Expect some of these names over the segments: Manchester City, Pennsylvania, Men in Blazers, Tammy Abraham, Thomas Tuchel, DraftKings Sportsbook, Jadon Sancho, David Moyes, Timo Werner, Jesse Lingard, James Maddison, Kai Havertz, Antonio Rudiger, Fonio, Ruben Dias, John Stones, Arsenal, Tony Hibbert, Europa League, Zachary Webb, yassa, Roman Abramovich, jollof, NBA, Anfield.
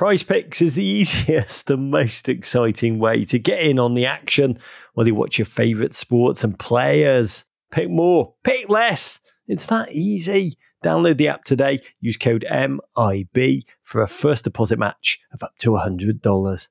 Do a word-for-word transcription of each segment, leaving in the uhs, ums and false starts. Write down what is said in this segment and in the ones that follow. Prize Picks is the easiest, the most exciting way to get in on the action, whether you watch your favourite sports and players. Pick more, pick less. It's that easy. Download the app today. Use code M I B for a first deposit match of up to one hundred dollars.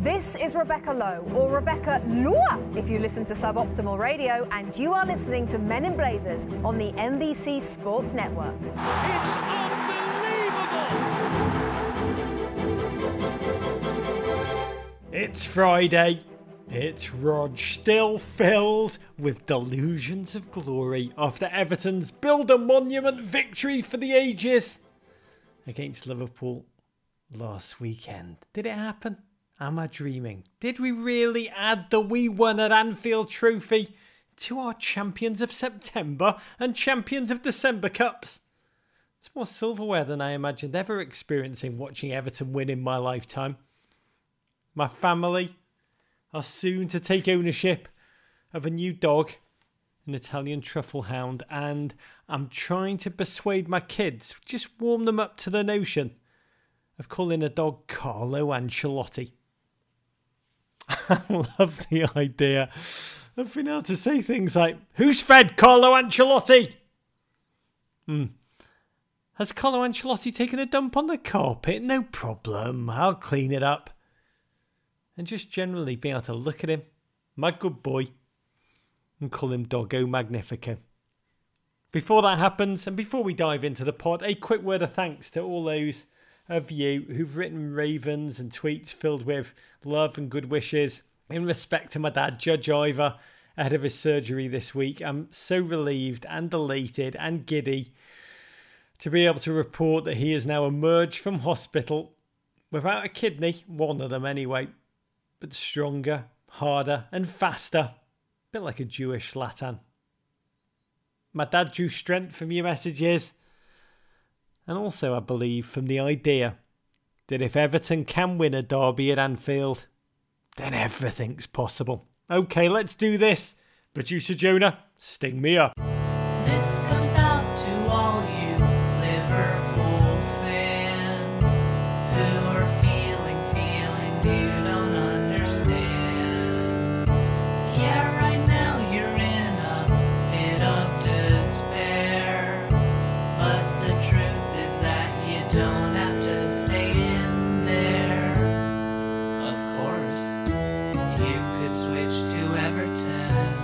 This is Rebecca Lowe, or Rebecca Lua, if you listen to Suboptimal Radio, and you are listening to Men in Blazers on the N B C Sports Network. It's unbelievable! It's Friday. It's Rog still filled with delusions of glory after Everton's build a monument victory for the ages against Liverpool last weekend. Did it happen? Am I dreaming? Did we really add the "we won at Anfield" trophy to our Champions of September and Champions of December cups? It's more silverware than I imagined ever experiencing watching Everton win in my lifetime. My family are soon to take ownership of a new dog, an Italian truffle hound, and I'm trying to persuade my kids, just warm them up to the notion of calling a dog Carlo Ancelotti. I love the idea of being able to say things like, "Who's fed Carlo Ancelotti?" Hmm. "Has Carlo Ancelotti taken a dump on the carpet? No problem, I'll clean it up." And just generally being able to look at him, my good boy, and call him Doggo Magnifico. Before that happens, and before we dive into the pod, a quick word of thanks to all those of you who've written ravens and tweets filled with love and good wishes in respect to my dad, Judge Ivor, ahead of his surgery this week. I'm so relieved and elated and giddy to be able to report that he has now emerged from hospital without a kidney, one of them anyway, but stronger, harder and faster, a bit like a Jewish Latan. My dad drew strength from your messages, and also, I believe, from the idea that if Everton can win a derby at Anfield, then everything's possible. Okay, let's do this. Producer Jonah, sting me up. This goes out to all you Liverpool fans who are feeling feelings you don't understand. Yeah, right now you're in a bit of despair, but don't have to stay in there. Of course, you could switch to Everton,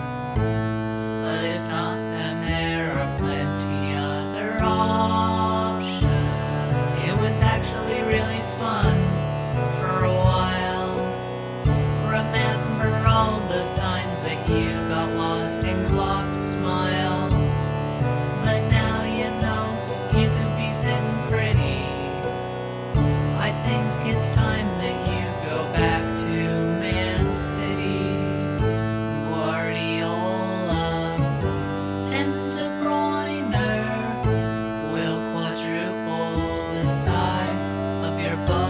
but if not, then there are plenty other options. It was actually really fun for a while. Remember all those times that you got lost in Klopp's smile. But now you know you could be sitting pretty. I think it's time that you go back to Man City, Guardiola, and De Bruyne will quadruple the size of your boner.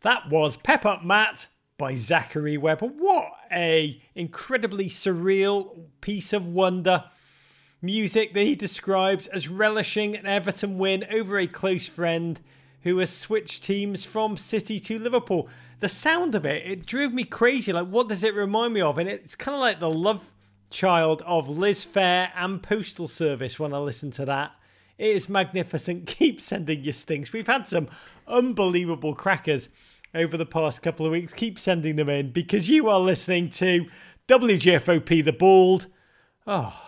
That was Pep Up Matt by Zachary Webb. What a incredibly surreal piece of wonder. Music that he describes as relishing an Everton win over a close friend who has switched teams from City to Liverpool. The sound of it, it drove me crazy. Like, what does it remind me of? And it's kind of like the love child of Liz Fair and Postal Service when I listen to that. It is magnificent. Keep sending your stings. We've had some unbelievable crackers over the past couple of weeks. Keep sending them in, because you are listening to W G F O P the Bald. Oh,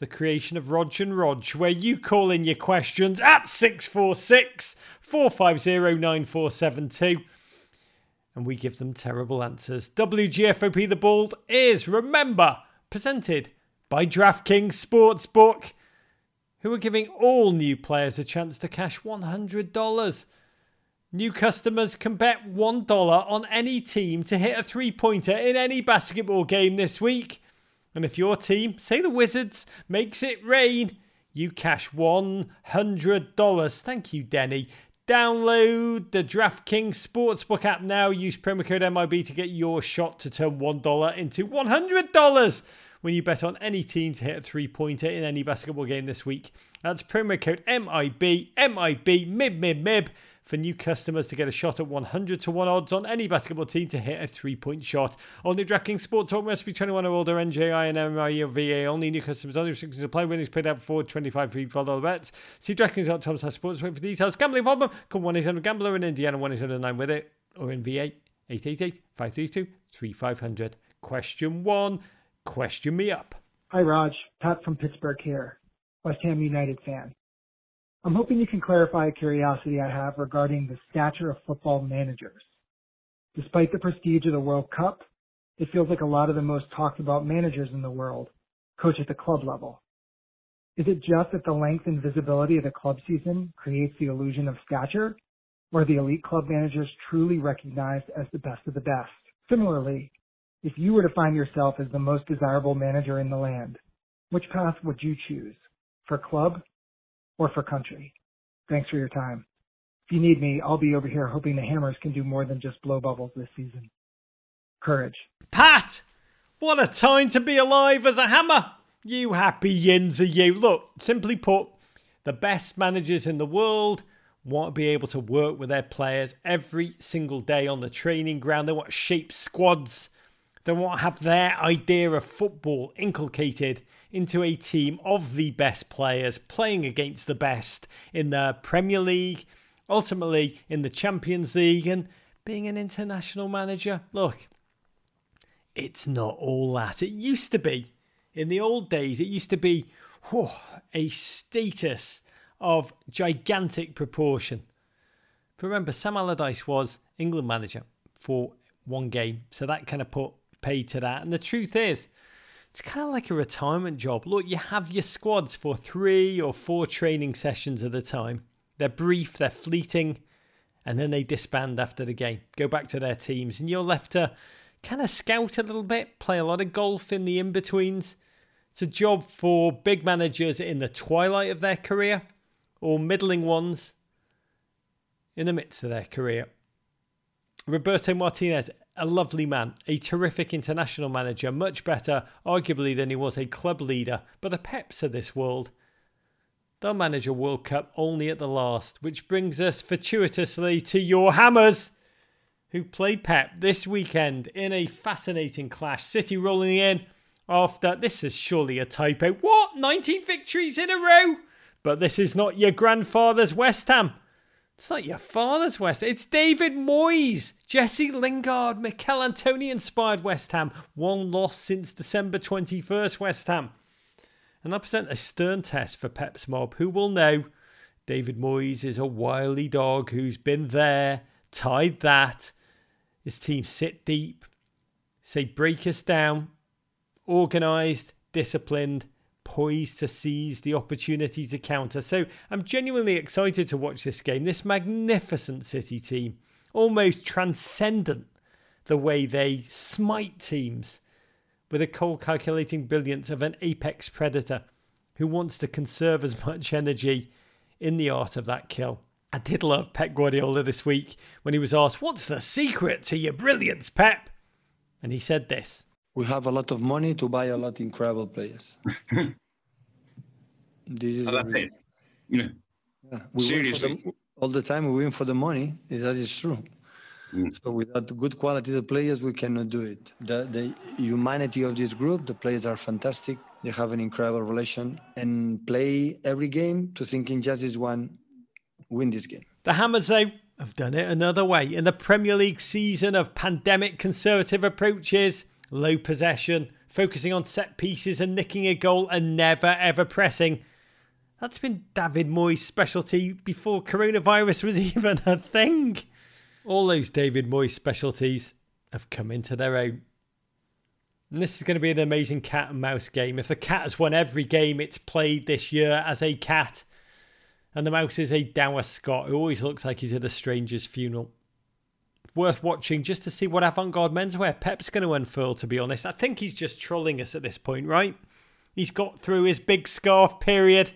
the creation of Rog and Rog, where you call in your questions at six four six, four five zero, nine four seven two and we give them terrible answers. W G F O P the Bald is, remember, presented by DraftKings Sportsbook, who are giving all new players a chance to cash one hundred dollars. New customers can bet one dollar on any team to hit a three-pointer in any basketball game this week. And if your team, say the Wizards, makes it rain, you cash one hundred dollars. Thank you, Denny. Download the DraftKings Sportsbook app now. Use promo code M I B to get your shot to turn one dollar into one hundred dollars when you bet on any team to hit a three-pointer in any basketball game this week. That's promo code M I B, M I B, M I B, M I B, M I B, for new customers to get a shot at one hundred to one odds on any basketball team to hit a three-point shot. Only DraftKings Sportsbook must be twenty-one or older, N J I and M I A V A. Only new customers, only restrictions apply. Winnings paid out before twenty-five free five dollar bets. See DraftKings dot com slash sportsbook for details. Gambling problem? Call one eight hundred gambler in Indiana, one eight hundred nine with it, or in V A, eight eight eight, five three two, three five zero zero. Question one. Question me up. Hi, Rog. Pat from Pittsburgh here. West Ham United fan. I'm hoping you can clarify a curiosity I have regarding the stature of football managers. Despite the prestige of the World Cup, it feels like a lot of the most talked about managers in the world coach at the club level. Is it just that the length and visibility of the club season creates the illusion of stature, or are the elite club managers truly recognized as the best of the best? Similarly, if you were to find yourself as the most desirable manager in the land, which path would you choose? For club or for country? Thanks for your time. If you need me, I'll be over here hoping the Hammers can do more than just blow bubbles this season. Courage. Pat, what a time to be alive as a Hammer. You happy yins are you. Look, simply put, the best managers in the world want to be able to work with their players every single day on the training ground. They want to shape squads. They want to have their idea of football inculcated into a team of the best players playing against the best in the Premier League, ultimately in the Champions League, and being an international manager. Look, it's not all that. It used to be, in the old days, it used to be whew, a status of gigantic proportion. But remember, Sam Allardyce was England manager for one game, so that kind of put paid to that. And the truth is, it's kind of like a retirement job. Look, you have your squads for three or four training sessions at a time. They're brief, they're fleeting, and then they disband after the game, go back to their teams, and you're left to kind of scout a little bit, play a lot of golf in the in-betweens. It's a job for big managers in the twilight of their career, or middling ones in the midst of their career. Roberto Martinez, a lovely man, a terrific international manager, much better, arguably, than he was a club leader. But the Peps of this world, they'll manage a World Cup only at the last, which brings us fortuitously to your Hammers, who play Pep this weekend in a fascinating clash. City rolling in after, this is surely a typo, what, nineteen victories in a row? But this is not your grandfather's West Ham. It's not your father's West Ham. It's David Moyes, Jesse Lingard, Mikel Antony-inspired West Ham. One loss since December twenty-first, West Ham. And I present a stern test for Pep's mob, who will know David Moyes is a wily dog who's been there, tied that. His team sit deep, say break us down, organised, disciplined, poised to seize the opportunity to counter. So I'm genuinely excited to watch this game. This magnificent City team, almost transcendent the way they smite teams with a cold calculating brilliance of an apex predator who wants to conserve as much energy in the art of that kill. I did love Pep Guardiola this week when he was asked, what's the secret to your brilliance, Pep? And he said this. We have a lot of money to buy a lot of incredible players. This is. I love it. Yeah. Yeah. We, work the, all the time. We win for the money. That is true. Mm. So without good quality of the players, we cannot do it. The, the humanity of this group, the players are fantastic. They have an incredible relation and play every game to thinking just this one, win this game. The Hammers, though, have done it another way. In the Premier League season of pandemic conservative approaches, low possession, focusing on set pieces and nicking a goal and never ever pressing. That's been David Moyes' specialty before coronavirus was even a thing. All those David Moyes specialties have come into their own. And this is going to be an amazing cat and mouse game. If the cat has won every game it's played this year as a cat, and the mouse is a dour Scot who always looks like he's at a stranger's funeral. Worth watching just to see what avant-garde menswear Pep's going to unfurl, to be honest. I think he's just trolling us at this point, right? He's got through his big scarf period.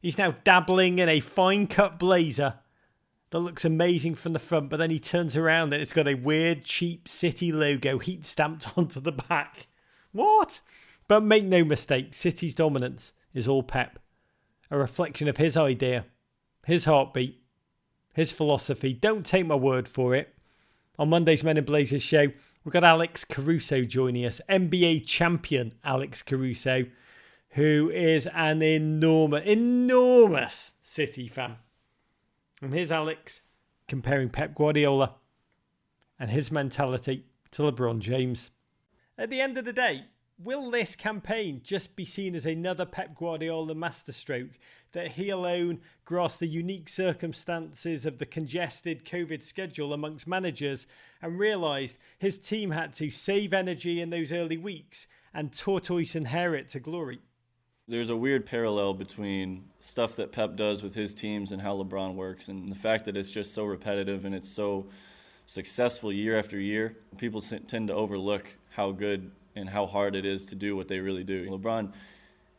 He's now dabbling in a fine-cut blazer that looks amazing from the front, but then he turns around and it's got a weird, cheap City logo heat stamped onto the back. What? But make no mistake, City's dominance is all Pep. A reflection of his idea, his heartbeat, his philosophy. Don't take my word for it. On Monday's Men in Blazers show, we've got Alex Caruso joining us, N B A champion Alex Caruso, who is an enormous, enormous City fan. And here's Alex comparing Pep Guardiola and his mentality to LeBron James. At the end of the day, will this campaign just be seen as another Pep Guardiola masterstroke, that he alone grasped the unique circumstances of the congested COVID schedule amongst managers and realised his team had to save energy in those early weeks and tortoise and hare it to glory? There's a weird parallel between stuff that Pep does with his teams and how LeBron works, and the fact that it's just so repetitive and it's so successful year after year. People tend to overlook how good and how hard it is to do what they really do. LeBron,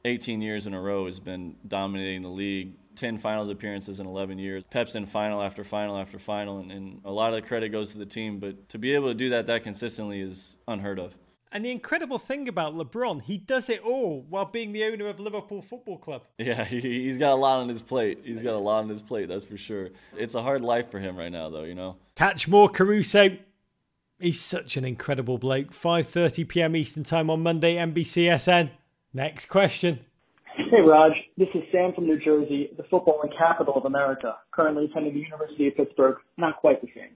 eighteen years in a row, has been dominating the league, ten finals appearances in eleven years. Pep's in final after final after final, and, and a lot of the credit goes to the team, but to be able to do that that consistently is unheard of. And the incredible thing about LeBron, he does it all while being the owner of Liverpool Football Club. Yeah, he, he's got a lot on his plate. He's got a lot on his plate, that's for sure. It's a hard life for him right now, though, you know. Catch more Caruso. He's such an incredible bloke. five thirty p.m. Eastern Time on Monday, N B C S N. Next question. Hey, Raj. This is Sam from New Jersey, the footballing capital of America, currently attending the University of Pittsburgh. Not quite the same.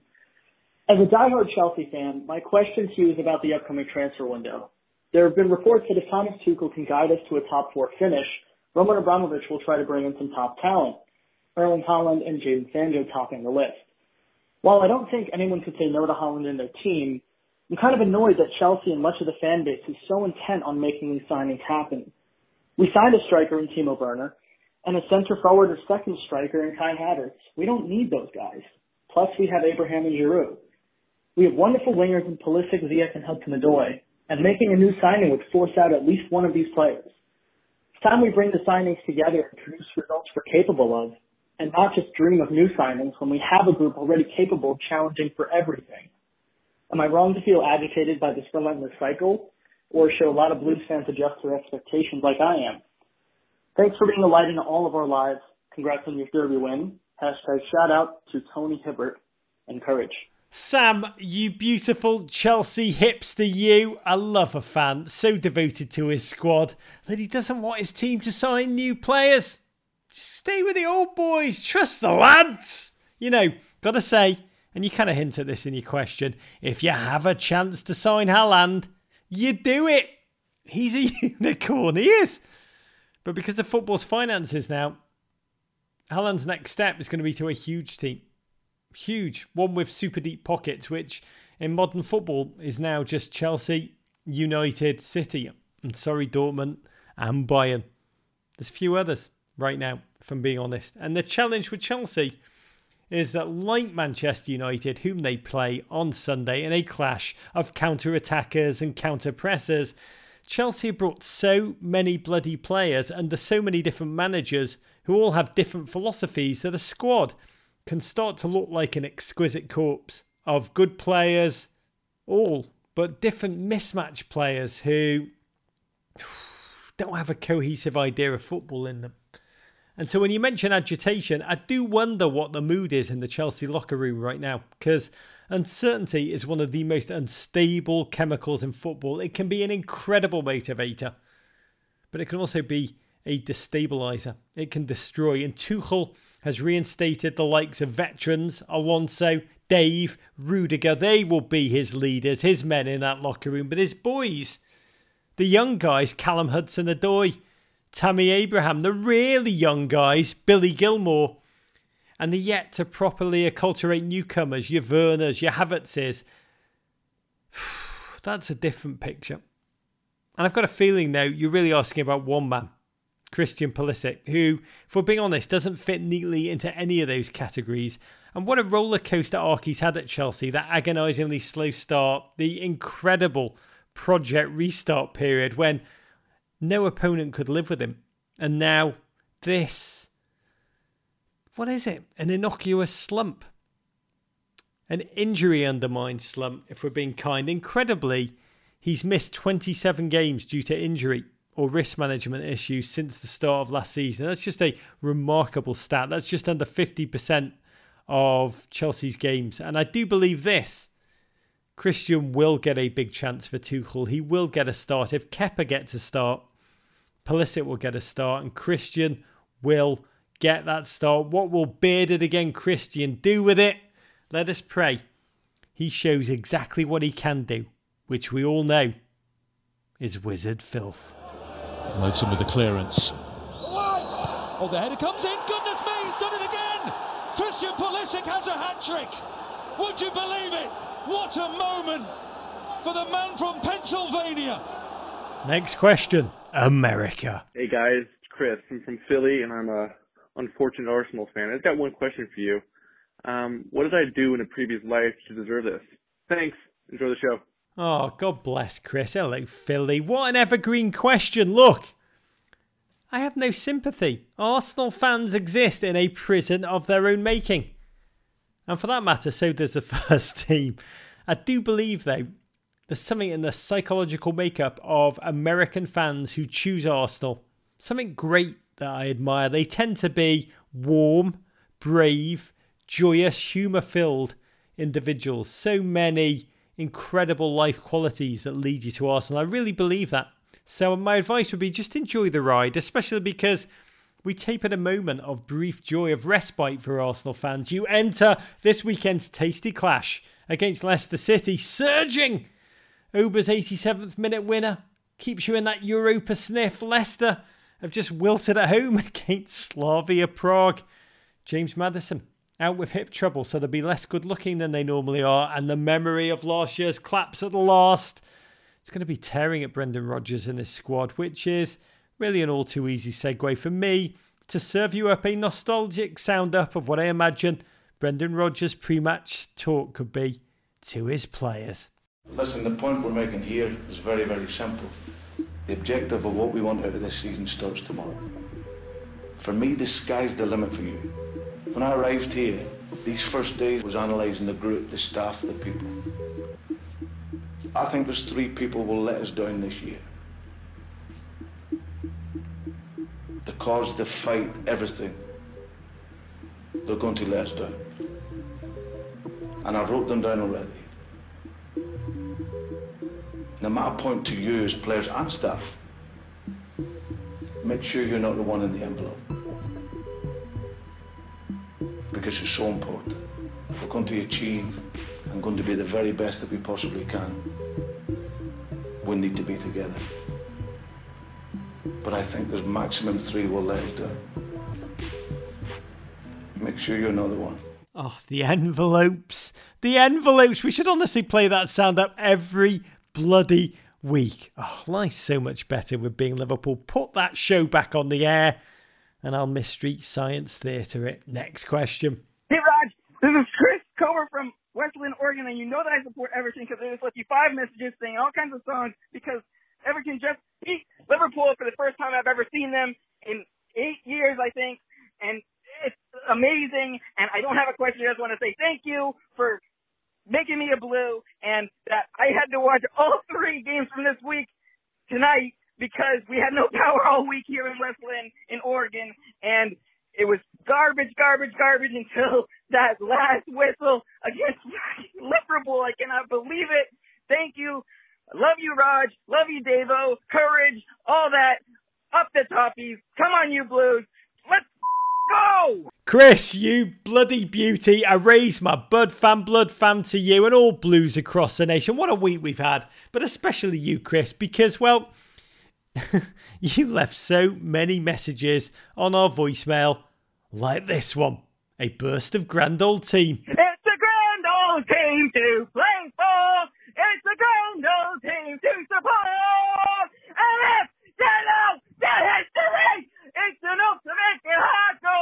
As a diehard Chelsea fan, my question to you is about the upcoming transfer window. There have been reports that if Thomas Tuchel can guide us to a top four finish, Roman Abramovich will try to bring in some top talent, Erling Haaland and Jadon Sancho topping the list. While I don't think anyone could say no to Haaland and their team, I'm kind of annoyed that Chelsea and much of the fan base is so intent on making these signings happen. We signed a striker in Timo Werner and a center forward or second striker in Kai Havertz. We don't need those guys. Plus, we have Abraham and Giroud. We have wonderful wingers in Pulisic, Ziyech, and Hudson-Odoi, and making a new signing would force out at least one of these players. It's time we bring the signings together and produce results we're capable of, and not just dream of new signings when we have a group already capable of challenging for everything. Am I wrong to feel agitated by this relentless cycle, or should a lot of Blues fans adjust their expectations like I am? Thanks for being a light in all of our lives. Congrats on your derby win. Hashtag shout out to Tony Hibbert and courage. Sam, you beautiful Chelsea hipster you. I love a fan so devoted to his squad that he doesn't want his team to sign new players. Just stay with the old boys. Trust the lads. You know, gotta say, and you kind of hint at this in your question, if you have a chance to sign Haaland, you do it. He's a unicorn. He is. But because of football's finances now, Haaland's next step is going to be to a huge team. Huge. One with super deep pockets, which in modern football is now just Chelsea, United, City, and sorry, Dortmund and Bayern. There's few others right now, if I'm being honest. And the challenge with Chelsea is that, like Manchester United, whom they play on Sunday in a clash of counter-attackers and counter-pressers, Chelsea brought so many bloody players under so many different managers who all have different philosophies that a squad can start to look like an exquisite corpse of good players, all but different mismatched players who don't have a cohesive idea of football in them. And so when you mention agitation, I do wonder what the mood is in the Chelsea locker room right now, because uncertainty is one of the most unstable chemicals in football. It can be an incredible motivator, but it can also be a destabiliser. It can destroy. And Tuchel has reinstated the likes of veterans, Alonso, Dave, Rudiger. They will be his leaders, his men in that locker room. But his boys, the young guys, Callum Hudson-Odoi, Tammy Abraham, the really young guys, Billy Gilmore, and the yet to properly acculturate newcomers, your Werners, your Havertzes. That's a different picture. And I've got a feeling now you're really asking about one man, Christian Pulisic, who, if we're being honest, doesn't fit neatly into any of those categories. And what a roller coaster arc he's had at Chelsea, that agonisingly slow start, the incredible project restart period when no opponent could live with him. And now this, what is it? An innocuous slump. An injury undermined slump, if we're being kind. Incredibly, he's missed twenty-seven games due to injury or risk management issues since the start of last season. That's just a remarkable stat. That's just under fifty percent of Chelsea's games. And I do believe this. Christian will get a big chance for Tuchel. He will get a start. If Kepa gets a start, Pulisic will get a start, and Christian will get that start. What will bearded again Christian do with it? Let us pray he shows exactly what he can do, which we all know is wizard filth. Loads him with the clearance. Oh, the header comes in. Goodness me, he's done it again. Christian Pulisic has a hat-trick. Would you believe it? What a moment for the man from Pennsylvania. Next question, America. Hey guys, it's Chris. I'm from Philly and I'm a unfortunate Arsenal fan. I've got one question for you. Um, what did I do in a previous life to deserve this? Thanks. Enjoy the show. Oh, God bless Chris. Hello, Philly. What an evergreen question. Look, I have no sympathy. Arsenal fans exist in a prison of their own making. And for that matter, so does the first team. I do believe, though, there's something in the psychological makeup of American fans who choose Arsenal. Something great that I admire. They tend to be warm, brave, joyous, humour-filled individuals. So many incredible life qualities that lead you to Arsenal. I really believe that. So my advice would be just enjoy the ride, especially because we tape at a moment of brief joy, of respite for Arsenal fans. You enter this weekend's tasty clash against Leicester City. Surging! Ober's eighty-seventh minute winner keeps you in that Europa sniff. Leicester have just wilted at home against Slavia Prague. James Maddison out with hip trouble, so they'll be less good looking than they normally are. And the memory of last year's claps at the last. It's going to be tearing at Brendan Rodgers in this squad, which is really an all too easy segue for me to serve you up a nostalgic sound up of what I imagine Brendan Rodgers' pre-match talk could be to his players. Listen, the point we're making here is very, very simple. The objective of what we want out of this season starts tomorrow. For me, the sky's the limit for you. When I arrived here, these first days was analysing the group, the staff, the people. I think there's three people will let us down this year. The cause, the fight, everything, they're going to let us down. And I wrote them down already. Now my point to you as players and staff, make sure you're not the one in the envelope. Because it's so important. We're going to achieve and going to be the very best that we possibly can. We need to be together. But I think there's maximum three we'll let it down. Make sure you're another one. Oh, the envelopes. The envelopes. We should honestly play that sound up every bloody week. Oh, life's so much better with being Liverpool. Put that show back on the air and I'll miss Street Science Theatre it. Next question. Hey, Raj. This is Chris Cover from Westland, Oregon, and you know that I support Everton because they just left you five messages saying all kinds of songs because Everton just beat Liverpool for the first time I've ever seen them in eight years, I think. And it's amazing. And I don't have a question. I just want to say thank you for making me a blue and that I had to watch all three games from this week tonight because we had no power all week here in Westland in Oregon. And It was garbage, garbage, garbage until that last whistle against Liverpool. I cannot believe it. Thank you. Love you, Raj. Love you, Davo. Courage. All that. Up the toppies. Come on, you Blues. Let's go! Chris, you bloody beauty. I raise my Bud fan, blood fan to you and all Blues across the nation. What a week we've had. But especially you, Chris, because, well, you left so many messages on our voicemail like this one. A burst of grand old team. It's a grand old team to play for. It's a grand old team to support. And if you know the history, it's enough to make your heart go.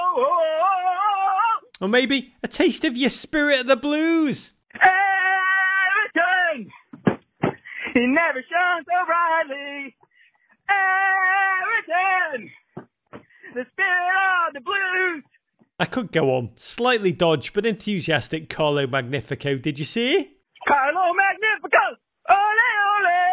Or maybe a taste of your spirit of the Blues. Everton. He never shines so brightly. Everton. The spirit of the Blues. I could go on. Slightly dodged, but enthusiastic Carlo Magnifico. Did you see? Carlo Magnifico! Ole, ole!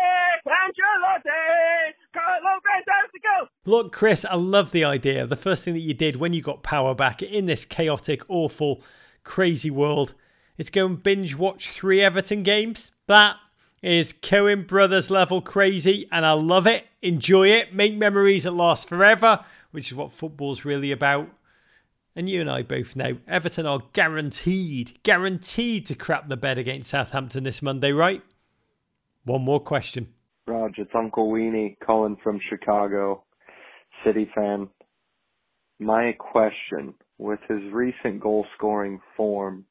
Ancelotti! Carlo Fantastico! Look, Chris, I love the idea. The first thing that you did when you got power back in this chaotic, awful, crazy world is go and binge watch three Everton games. That is Coen Brothers level crazy, and I love it. Enjoy it. Make memories that last forever, which is what football's really about. And you and I both know Everton are guaranteed, guaranteed to crap the bed against Southampton this Monday, right? One more question. Rog, it's Uncle Weenie calling from Chicago, City fan. My question, with his recent goal-scoring form,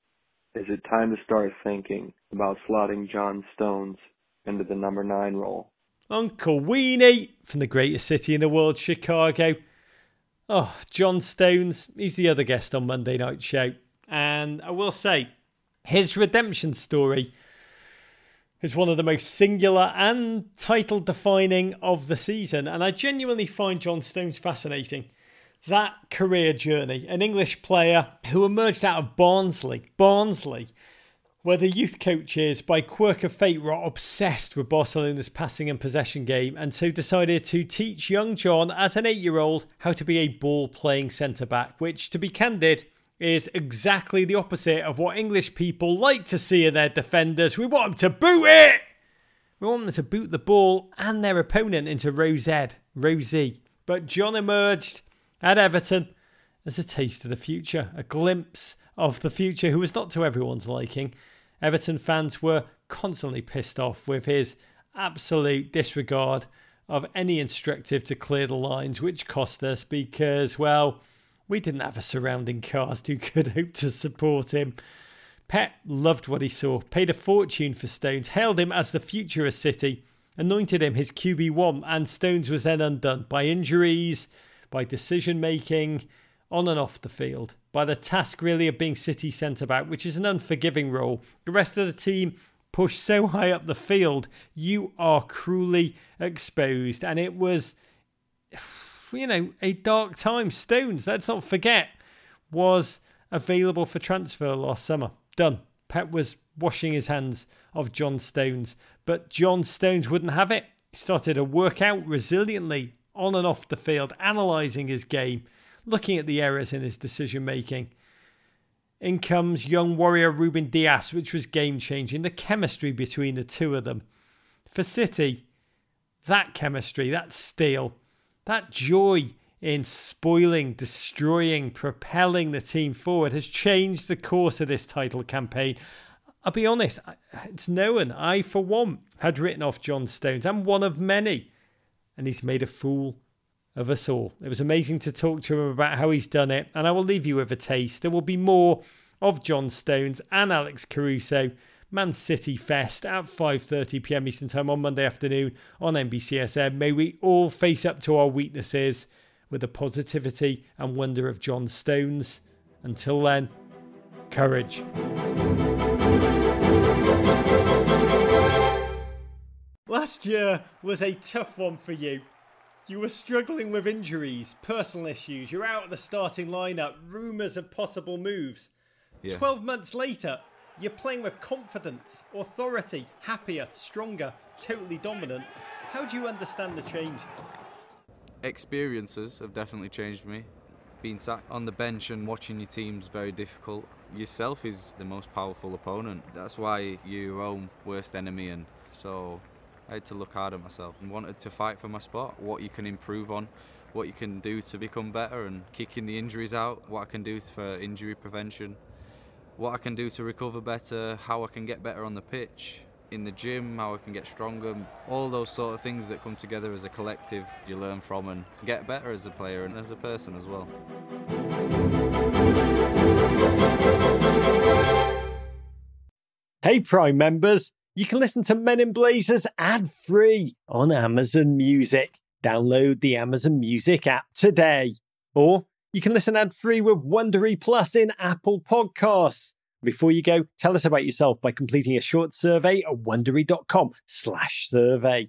is it time to start thinking about slotting John Stones into the number nine role? Uncle Weenie from the greatest city in the world, Chicago. Oh, John Stones, he's the other guest on Monday Night Show. And I will say, his redemption story is one of the most singular and title-defining of the season. And I genuinely find John Stones fascinating. That career journey, an English player who emerged out of Barnsley, Barnsley, where the youth coaches, by quirk of fate, were obsessed with Barcelona's passing and possession game, and so decided to teach young John, as an eight-year-old, how to be a ball-playing centre-back, which, to be candid, is exactly the opposite of what English people like to see in their defenders. We want them to boot it! We want them to boot the ball and their opponent into Rosed, Rosie. But John emerged at Everton as a taste of the future, a glimpse of the future, who was not to everyone's liking. Everton fans were constantly pissed off with his absolute disregard of any instructive to clear the lines, which cost us because, well, we didn't have a surrounding cast who could hope to support him. Pep loved what he saw, paid a fortune for Stones, hailed him as the future of City, anointed him his Q B one, and Stones was then undone by injuries, by decision-making, on and off the field, by the task really of being City centre-back, which is an unforgiving role. The rest of the team pushed so high up the field, you are cruelly exposed. And it was, you know, a dark time. Stones, let's not forget, was available for transfer last summer. Done. Pep was washing his hands of John Stones, but John Stones wouldn't have it. He started to work out resiliently on and off the field, analysing his game, looking at the errors in his decision-making. In comes young warrior Ruben Dias, which was game-changing. The chemistry between the two of them. For City, that chemistry, that steel, that joy in spoiling, destroying, propelling the team forward has changed the course of this title campaign. I'll be honest, it's no one. I, for one, had written off John Stones. I'm one of many. And he's made a fool of us all. It was amazing to talk to him about how he's done it, and I will leave you with a taste. There will be more of John Stones and Alex Caruso, Man City Fest at five thirty p m Eastern Time on Monday afternoon on N B C S N. May we all face up to our weaknesses with the positivity and wonder of John Stones. Until then, courage. Last year was a tough one for you. You were struggling with injuries, personal issues, you're out of the starting lineup, rumours of possible moves. Yeah. Twelve months later, you're playing with confidence, authority, happier, stronger, totally dominant. How do you understand the change? Experiences have definitely changed me. being sat on the bench and watching your team's very difficult. Yourself is the most powerful opponent. That's why you're your own worst enemy, and so I had to look hard at myself and wanted to fight for my spot, what you can improve on, what you can do to become better, and kicking the injuries out, what I can do for injury prevention, what I can do to recover better, how I can get better on the pitch, in the gym, how I can get stronger, all those sort of things that come together as a collective you learn from and get better as a player and as a person as well. Hey Prime members, you can listen to Men in Blazers ad-free on Amazon Music. Download the Amazon Music app today. Or you can listen ad-free with Wondery Plus in Apple Podcasts. Before you go, tell us about yourself by completing a short survey at wondery.com slash survey.